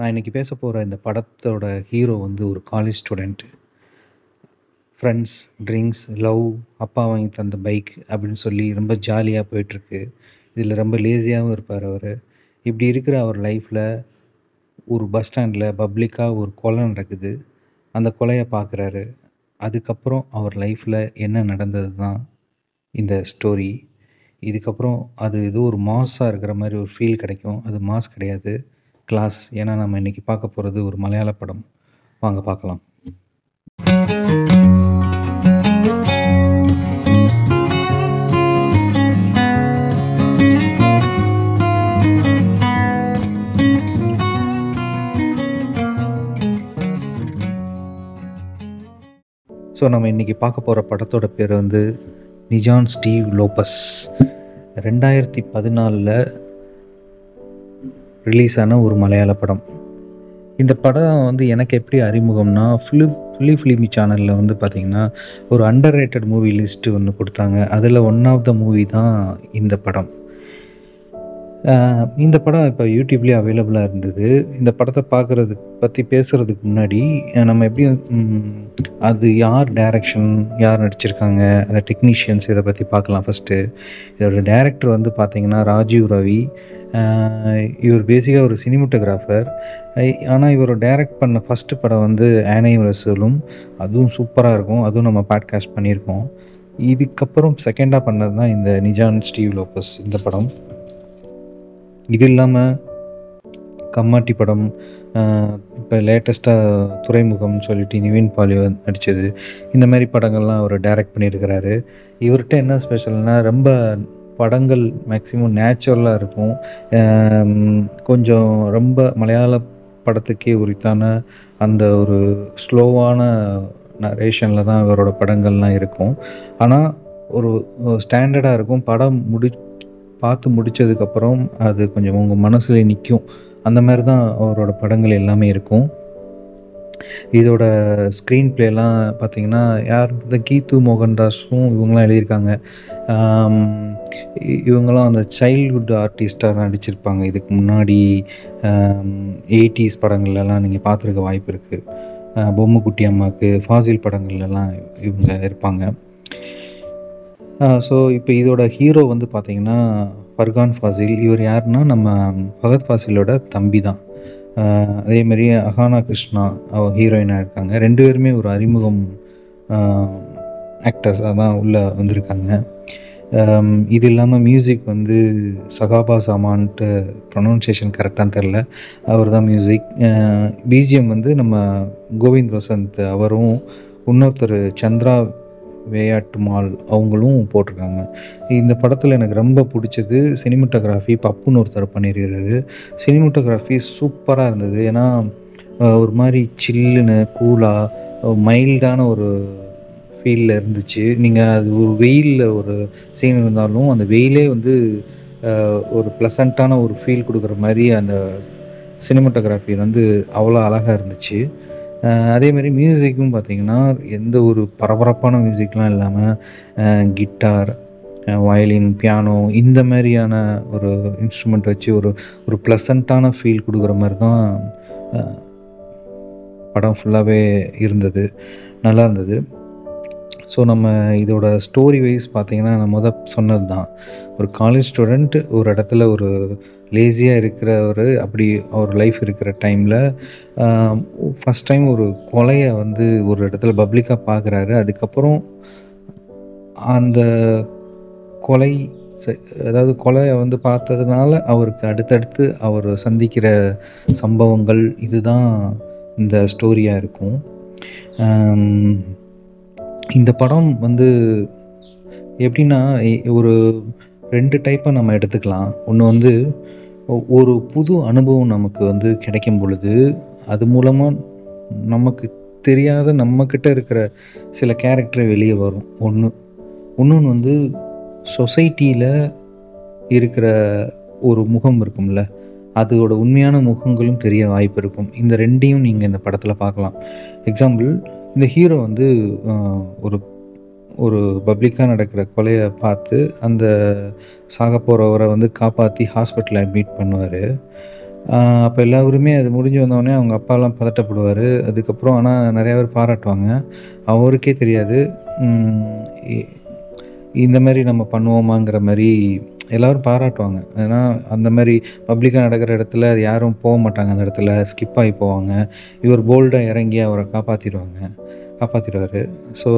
நான் இன்றைக்கி பேச போகிற இந்த படத்தோட ஹீரோ வந்து ஒரு college student. Friends, drinks, love, அப்பா வாங்கி தந்த பைக் அப்படின்னு சொல்லி ரொம்ப ஜாலியாக போயிட்டுருக்கு. இதில் ரொம்ப லேசியாகவும் இருப்பார் அவர். இப்படி இருக்கிற அவர் லைஃப்பில் ஒரு பஸ் ஸ்டாண்டில் பப்ளிக்காக ஒரு கொலை நடக்குது. அந்த கொலையை பார்க்குறாரு. அதுக்கப்புறம் அவர் லைஃப்பில் என்ன நடந்தது தான் இந்த ஸ்டோரி. இதுக்கப்புறம் அது ஏதோ ஒரு மாஸாக இருக்கிற மாதிரி ஒரு ஃபீல் கிடைக்கும். அது மாஸ் கிடையாது, கிளாஸ். ஏன்னா நம்ம இன்றைக்கி பார்க்க போகிறது ஒரு மலையாள படம். வாங்க பார்க்கலாம். ஸோ நம்ம இன்றைக்கி பார்க்க போகிற படத்தோட பேர் வந்து நிஜான் ஸ்டீவ் லோபஸ். 2014 ரிலீஸான ஒரு மலையாள படம். இந்த படம் வந்து எனக்கு எப்படி அறிமுகம்னா, புலி ஃபிலிமி சேனலில் வந்து பார்த்திங்கன்னா ஒரு அண்டர் ரேட்டட் மூவி லிஸ்ட்டு ஒன்று கொடுத்தாங்க. அதில் ஒன் ஆஃப் த மூவி தான் இந்த படம். இந்த படம் இப்போ யூடியூப்லேயே அவைலபிளாக இருந்தது. இந்த படத்தை பார்க்குறதுக்கு பற்றி பேசுகிறதுக்கு முன்னாடி நம்ம எப்படி அது யார் டைரக்ஷன், யார் நடிச்சிருக்காங்க, அதை டெக்னீஷியன்ஸ் இதை பற்றி பார்க்கலாம். ஃபஸ்ட்டு இதோட டைரக்டர் வந்து பார்த்திங்கன்னா ராஜீவ் ரவி. இவர் பேசிக்காக ஒரு சினிமோட்டோகிராஃபர். ஆனால் இவர் டைரக்ட் பண்ண ஃபஸ்ட்டு படம் வந்து ஆனையும் ரசூலும். அதுவும் சூப்பராக இருக்கும். அதுவும் நம்ம பாட்காஸ்ட் பண்ணியிருக்கோம். இதுக்கப்புறம் செகண்டாக பண்ணது தான் இந்த நிஜான் ஸ்டீவ் லோபஸ் இந்த படம். இது இல்லாமல் கம்மாட்டி படம், இப்போ லேட்டஸ்ட்டாக துறைமுகம்னு சொல்லிட்டு நிவின் பாலி நடித்தது, இந்த மாதிரி படங்கள்லாம் அவர் டைரக்ட் பண்ணியிருக்கிறாரு. இவர்கிட்ட என்ன ஸ்பெஷல்னால், ரொம்ப படங்கள் மேக்ஸிமம் நேச்சுரலாக இருக்கும். கொஞ்சம் ரொம்ப மலையாள படத்துக்கே உரித்தான அந்த ஒரு ஸ்லோவான நரேஷனில் தான் இவரோட படங்கள்லாம் இருக்கும். ஆனால் ஒரு ஸ்டாண்டர்டாக இருக்கும். படம் பார்த்து முடித்ததுக்கப்புறம் அது கொஞ்சம் உங்கள் மனசில் நிற்கும். அந்த மாதிரி தான் அவரோட படங்கள் எல்லாமே இருக்கும். இதோட ஸ்க்ரீன் பிளேலாம் பார்த்திங்கன்னா யார், இந்த கீத்து மோகன்தாஸும் இவங்களாம் எழுதியிருக்காங்க. இவங்களாம் அந்த சைல்ட்ஹுட் ஆர்டிஸ்டாக நடிச்சிருப்பாங்க. இதுக்கு முன்னாடி 80s படங்கள்லாம் நீங்கள் பார்த்துருக்க வாய்ப்பு இருக்குது. பொம்மை குட்டி அம்மாவுக்கு, ஃபாசில் படங்கள்லாம் இவங்க இருப்பாங்க. ஸோ இப்போ இதோட ஹீரோ வந்து பார்த்திங்கன்னா ஃபர்கான் ஃபாசில். இவர் யாருன்னா நம்ம ஃபகத் ஃபாசிலோட தம்பி தான். அதேமாதிரி அகானா கிருஷ்ணா அவர் ஹீரோயினாக இருக்காங்க. ரெண்டு பேருமே ஒரு அறிமுகம் ஆக்டர்ஸாக தான் உள்ளே வந்திருக்காங்க. இது இல்லாமல் மியூசிக் வந்து சகாபா சாமான்ட்டு, ப்ரொனவுன்சியேஷன் கரெக்டாக தெரில, அவர் தான் மியூசிக். பிஜிஎம் வந்து நம்ம கோவிந்த் வசந்த் அவரும் இன்னொருத்தர் சந்திரா வேயாட்டு மால் அவங்களும் போட்டிருக்காங்க. இந்த படத்தில் எனக்கு ரொம்ப பிடிச்சது சினிமோட்டோகிராஃபி. பப்புன்னு ஒருத்தர் பண்ணியிருக்கிறாரு. சினிமோட்டோகிராஃபி சூப்பராக இருந்தது. ஏன்னா ஒரு மாதிரி சில்லுன்னு, கூலாக, மைல்டான ஒரு ஃபீலில் இருந்துச்சு. நீங்கள் அது ஒரு வெயிலில் ஒரு சீன் இருந்தாலும் அந்த வெயிலே வந்து ஒரு ப்ளசண்ட்டான ஒரு ஃபீல் கொடுக்குற மாதிரி அந்த சினிமோட்டோகிராஃபி வந்து அவ்வளோ அழகாக இருந்துச்சு. அதேமாதிரி மியூசிக்கும் பார்த்திங்கன்னா எந்த ஒரு பரபரப்பான மியூசிக்லாம் இல்லாமல் கிட்டார், வயலின், பியானோ இந்த மாதிரியான ஒரு இன்ஸ்ட்ருமெண்ட் வச்சு ஒரு ப்ளசண்ட்டான ஃபீல் கொடுக்குற மாதிரி தான் படம் ஃபுல்லாகவே இருந்தது. நல்லா இருந்தது. ஸோ நம்ம இதோட ஸ்டோரி வைஸ் பார்த்திங்கன்னா நான் சொன்னது தான், ஒரு காலேஜ் ஸ்டூடெண்ட் ஒரு இடத்துல ஒரு லேசியாக இருக்கிற ஒரு அப்படி அவர் லைஃப் இருக்கிற டைமில் ஃபஸ்ட் டைம் ஒரு கொலையை வந்து ஒரு இடத்துல பப்ளிக்காக பார்க்குறாரு. அதுக்கப்புறம் அந்த கொலையை வந்து பார்த்ததுனால அவருக்கு அடுத்தடுத்து அவர் சந்திக்கிற சம்பவங்கள் இதுதான் இந்த ஸ்டோரியாக இருக்கும். இந்த படம் வந்து எப்படின்னா ஒரு ரெண்டு டைப்பை நம்ம எடுத்துக்கலாம். ஒன்று வந்து ஒரு புது அனுபவம் நமக்கு வந்து கிடைக்கும் பொழுது அது மூலமாக நமக்கு தெரியாத நம்மக்கிட்ட இருக்கிற சில கேரக்டர் வெளியே வரும். இன்னொன்று வந்து சொசைட்டியில் இருக்கிற ஒரு முகம் இருக்கும்ல, அதோட உண்மையான முகங்களும் தெரிய வாய்ப்பு இருக்கும். இந்த ரெண்டையும் நீங்கள் இந்த படத்தில் பார்க்கலாம். எக்ஸாம்பிள், இந்த ஹீரோ வந்து ஒரு பப்ளிக்காக நடக்கிற கொலையை பார்த்து அந்த சாக போகிறவரை வந்து காப்பாற்றி ஹாஸ்பிட்டலில் அட்மிட் பண்ணுவார். அப்போ எல்லாருமே அது முடிஞ்சு வந்தோடனே அவங்க அப்பாலாம் பதட்டப்படுவார். அதுக்கப்புறம் ஆனால் நிறையா பேர் பாராட்டுவாங்க, அவருக்கே தெரியாது இந்த மாதிரி நம்ம பண்ணுவோமாங்கிற மாதிரி எல்லோரும் பாராட்டுவாங்க. ஏன்னா அந்த மாதிரி பப்ளிக்காக நடக்கிற இடத்துல யாரும் போக மாட்டாங்க, அந்த இடத்துல ஸ்கிப் ஆகி போவாங்க. இவர் போல்டாக இறங்கி அவரை காப்பாற்றிடுவார். ஸோ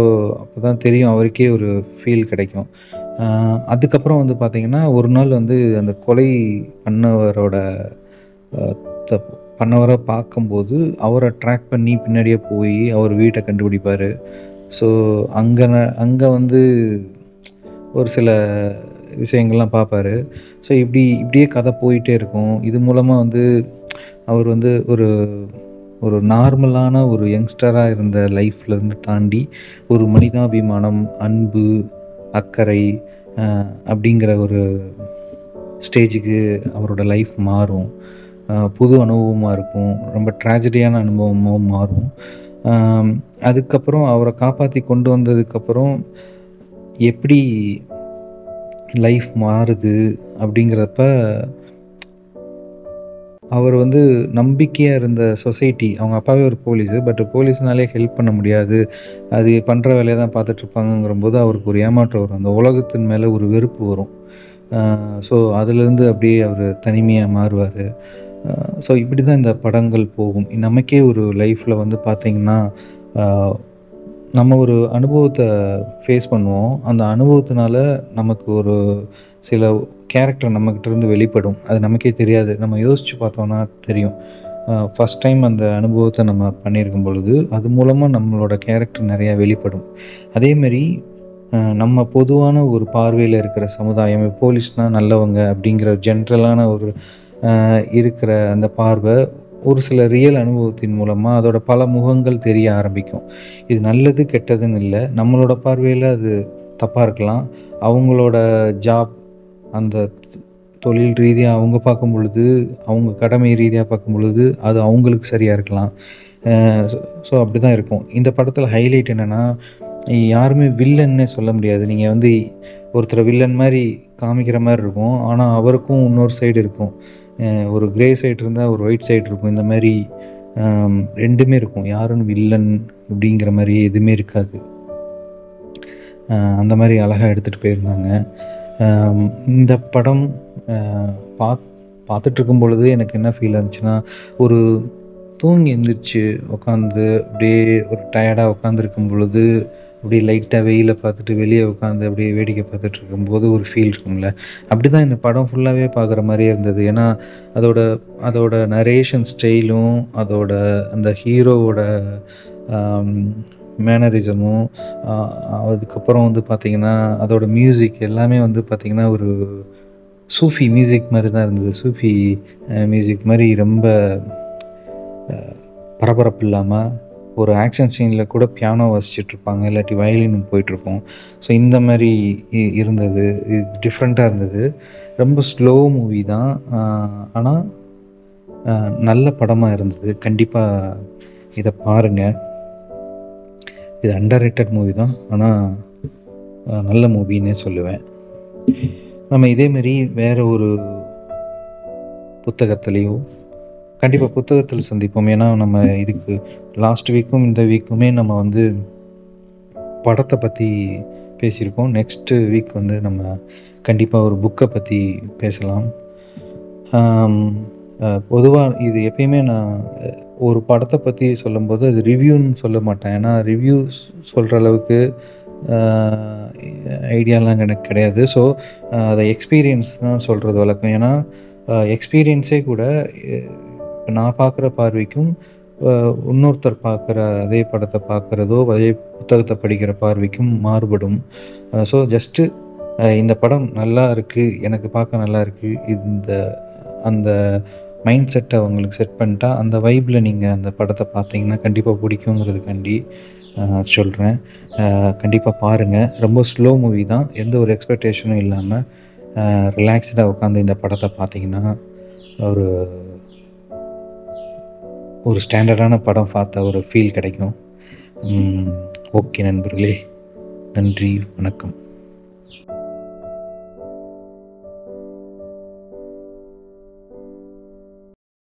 அப்போ தான் தெரியும் அவருக்கே ஒரு ஃபீல் கிடைக்கும். அதுக்கப்புறம் வந்து பார்த்திங்கன்னா ஒரு நாள் வந்து அந்த கொலை பண்ணவரை பார்க்கும்போது அவரை ட்ராக் பண்ணி பின்னாடியே போய் அவர் வீட்டை கண்டுபிடிப்பார். ஸோ அங்கே வந்து ஒரு சில விஷயங்கள்லாம் பார்ப்பார். ஸோ இப்படியே கதை போயிட்டே இருக்கும். இது மூலமாக வந்து அவர் வந்து ஒரு நார்மலான ஒரு யங்ஸ்டராக இருந்த லைஃப்லேருந்து தாண்டி ஒரு மனிதாபிமானம், அன்பு, அக்கறை அப்படிங்கிற ஒரு ஸ்டேஜுக்கு அவரோட லைஃப் மாறும். புது அனுபவமாக இருக்கும், ரொம்ப ட்ராஜடியான அனுபவமாக மாறும். அதுக்கப்புறம் அவரை காப்பாற்றி கொண்டு வந்ததுக்கப்புறம் எப்படி லைஃப் மாறுது அப்படிங்கிறப்ப அவர் வந்து நம்பிக்கையாக இருந்த சொசைட்டி, அவங்க அப்பாவே ஒரு போலீஸு, பட் போலீஸ்னாலே ஹெல்ப் பண்ண முடியாது, அது பண்ணுற வேலையை தான் பார்த்துட்ருப்பாங்கங்கிற போது அவருக்கு ஒரு ஏமாற்றம் வரும், அந்த உலகத்தின் மேலே ஒரு வெறுப்பு வரும். ஸோ அதுலேருந்து அப்படியே அவர் தனிமையாக மாறுவார். ஸோ இப்படி தான் இந்த படங்கள் போகும். நமக்கே ஒரு லைஃப்பில் வந்து பார்த்திங்கன்னா நம்ம ஒரு அனுபவத்தை ஃபேஸ் பண்ணுவோம், அந்த அனுபவத்தினால நமக்கு ஒரு சில கேரக்டர் நம்மக்கிட்டேருந்து வெளிப்படும். அது நமக்கே தெரியாது, நம்ம யோசித்து பார்த்தோன்னா தெரியும். ஃபஸ்ட் டைம் அந்த அனுபவத்தை நம்ம பண்ணியிருக்கும் பொழுது அது மூலமாக நம்மளோட கேரக்டர் நிறையா வெளிப்படும். அதேமாரி நம்ம பொதுவான ஒரு பார்வையில் இருக்கிற சமுதாயம், போலீஸ்னால் நல்லவங்க அப்படிங்கிற ஜென்ரலான ஒரு இருக்கிற அந்த பார்வை ஒரு சில ரியல் அனுபவத்தின் மூலமாக அதோட பல முகங்கள் தெரிய ஆரம்பிக்கும். இது நல்லது கெட்டதுன்னு இல்லை, நம்மளோட பார்வையில் அது தப்பாக இருக்கலாம். அவங்களோட ஜாப், அந்த தொழில் ரீதியாக அவங்க பார்க்கும் பொழுது, அவங்க கடமை ரீதியாக பார்க்கும் பொழுது அது அவங்களுக்கு சரியாக இருக்கலாம். ஸோ அப்படி தான் இருக்கும். இந்த படத்தில் ஹைலைட் என்னென்னா, யாருமே வில்லன்னே சொல்ல முடியாது. நீங்கள் வந்து ஒருத்தர் வில்லன் மாதிரி காமிக்கிற மாதிரி இருக்கும், ஆனால் அவருக்கும் இன்னொரு சைடு இருக்கும். ஒரு கிரே சைடு இருந்தால் ஒரு ஒயிட் சைடு இருக்கும். இந்த மாதிரி ரெண்டுமே இருக்கும். யாரும் வில்லன் அப்படிங்கிற மாதிரி எதுவுமே இருக்காது. அந்த மாதிரி அழகாக எடுத்துகிட்டு போயிருந்தாங்க. இந்த படம் பார்த்துட்ருக்கும் பொழுது எனக்கு என்ன ஃபீல் ஆச்சுன்னா, ஒரு தூங்கி எழுந்திரிச்சு உட்காந்து அப்படியே ஒரு டயர்டாக உட்காந்துருக்கும் பொழுது அப்படியே லைட்டாக வெயிலை பார்த்துட்டு வெளியே உட்காந்து அப்படியே வேடிக்கை பார்த்துட்டு இருக்கும்போது ஒரு ஃபீல் இருக்கும்ல, அப்படி தான் இந்த படம் ஃபுல்லாகவே பார்க்குற மாதிரியே இருந்தது. ஏன்னா அதோட நரேஷன் ஸ்டைலும் அதோட அந்த ஹீரோவோட மேனரிசமும், அதுக்கப்புறம் வந்து பார்த்திங்கன்னா அதோட மியூசிக் எல்லாமே வந்து பார்த்திங்கன்னா ஒரு சூஃபி மியூசிக் மாதிரி தான் இருந்தது. சூஃபி மியூசிக் மாதிரி ரொம்ப பரபரப்பு இல்லாமல், ஒரு ஆக்ஷன் சீனில் கூட பியானோ வாசிச்சிட்ருப்பாங்க, இல்லாட்டி வயலின் போயிட்டுருப்போம். ஸோ இந்த மாதிரி இருந்தது. இது டிஃப்ரெண்ட்டாக இருந்தது. ரொம்ப ஸ்லோ மூவி தான், ஆனால் நல்ல படமாக இருந்தது. கண்டிப்பாக இதை பாருங்கள். இது அண்டர் ரேட்டட் மூவி தான், ஆனால் நல்ல மூவின்னே சொல்லுவேன். நம்ம இதேமாரி வேறு ஒரு புத்தகத்துலேயோ கண்டிப்பாக புத்தகத்தில் சந்திப்போம். ஏன்னா நம்ம இதுக்கு லாஸ்ட் வீக்கும் இந்த வீக்குமே நம்ம வந்து படத்தை பற்றி பேசியிருக்கோம். நெக்ஸ்ட்டு வீக் வந்து நம்ம கண்டிப்பாக ஒரு புக்கை பற்றி பேசலாம். பொதுவாக இது எப்பயுமே நான் ஒரு படத்தை பற்றி சொல்லும்போது அது ரிவ்யூன்னு சொல்ல மாட்டேன். ஏன்னா ரிவ்யூ சொல்கிற அளவுக்கு ஐடியாலாம் எனக்கு கிடையாது. ஸோ அதை எக்ஸ்பீரியன்ஸ் தான் சொல்கிறது வழக்கம். ஏன்னா எக்ஸ்பீரியன்ஸே கூட நான் பார்க்குற பார்வைக்கும் இன்னொருத்தர் பார்க்குற அதே படத்தை பார்க்குறதோ அதே புத்தகத்தை படிக்கிற பார்வைக்கும் மாறுபடும். ஸோ ஜஸ்ட்டு இந்த படம் நல்லா இருக்குது, எனக்கு பார்க்க நல்லா இருக்குது, இந்த அந்த மைண்ட் செட்டை அவங்களுக்கு செட் பண்ணிட்டா அந்த வைப்பில் நீங்கள் அந்த படத்தை பார்த்தீங்கன்னா கண்டிப்பாக பிடிக்குங்கிறதுக்காண்டி சொல்கிறேன். கண்டிப்பாக பாருங்கள். ரொம்ப ஸ்லோ மூவி தான், எந்த ஒரு எக்ஸ்பெக்டேஷனும் இல்லாமல் ரிலாக்ஸ்டாக உட்காந்து இந்த படத்தை பார்த்தீங்கன்னா ஒரு ஸ்டாண்டர்டான படம் பார்த்த ஒரு ஃபீல் கிடைக்கும். ஓகே நண்பர்களே, நன்றி, வணக்கம்.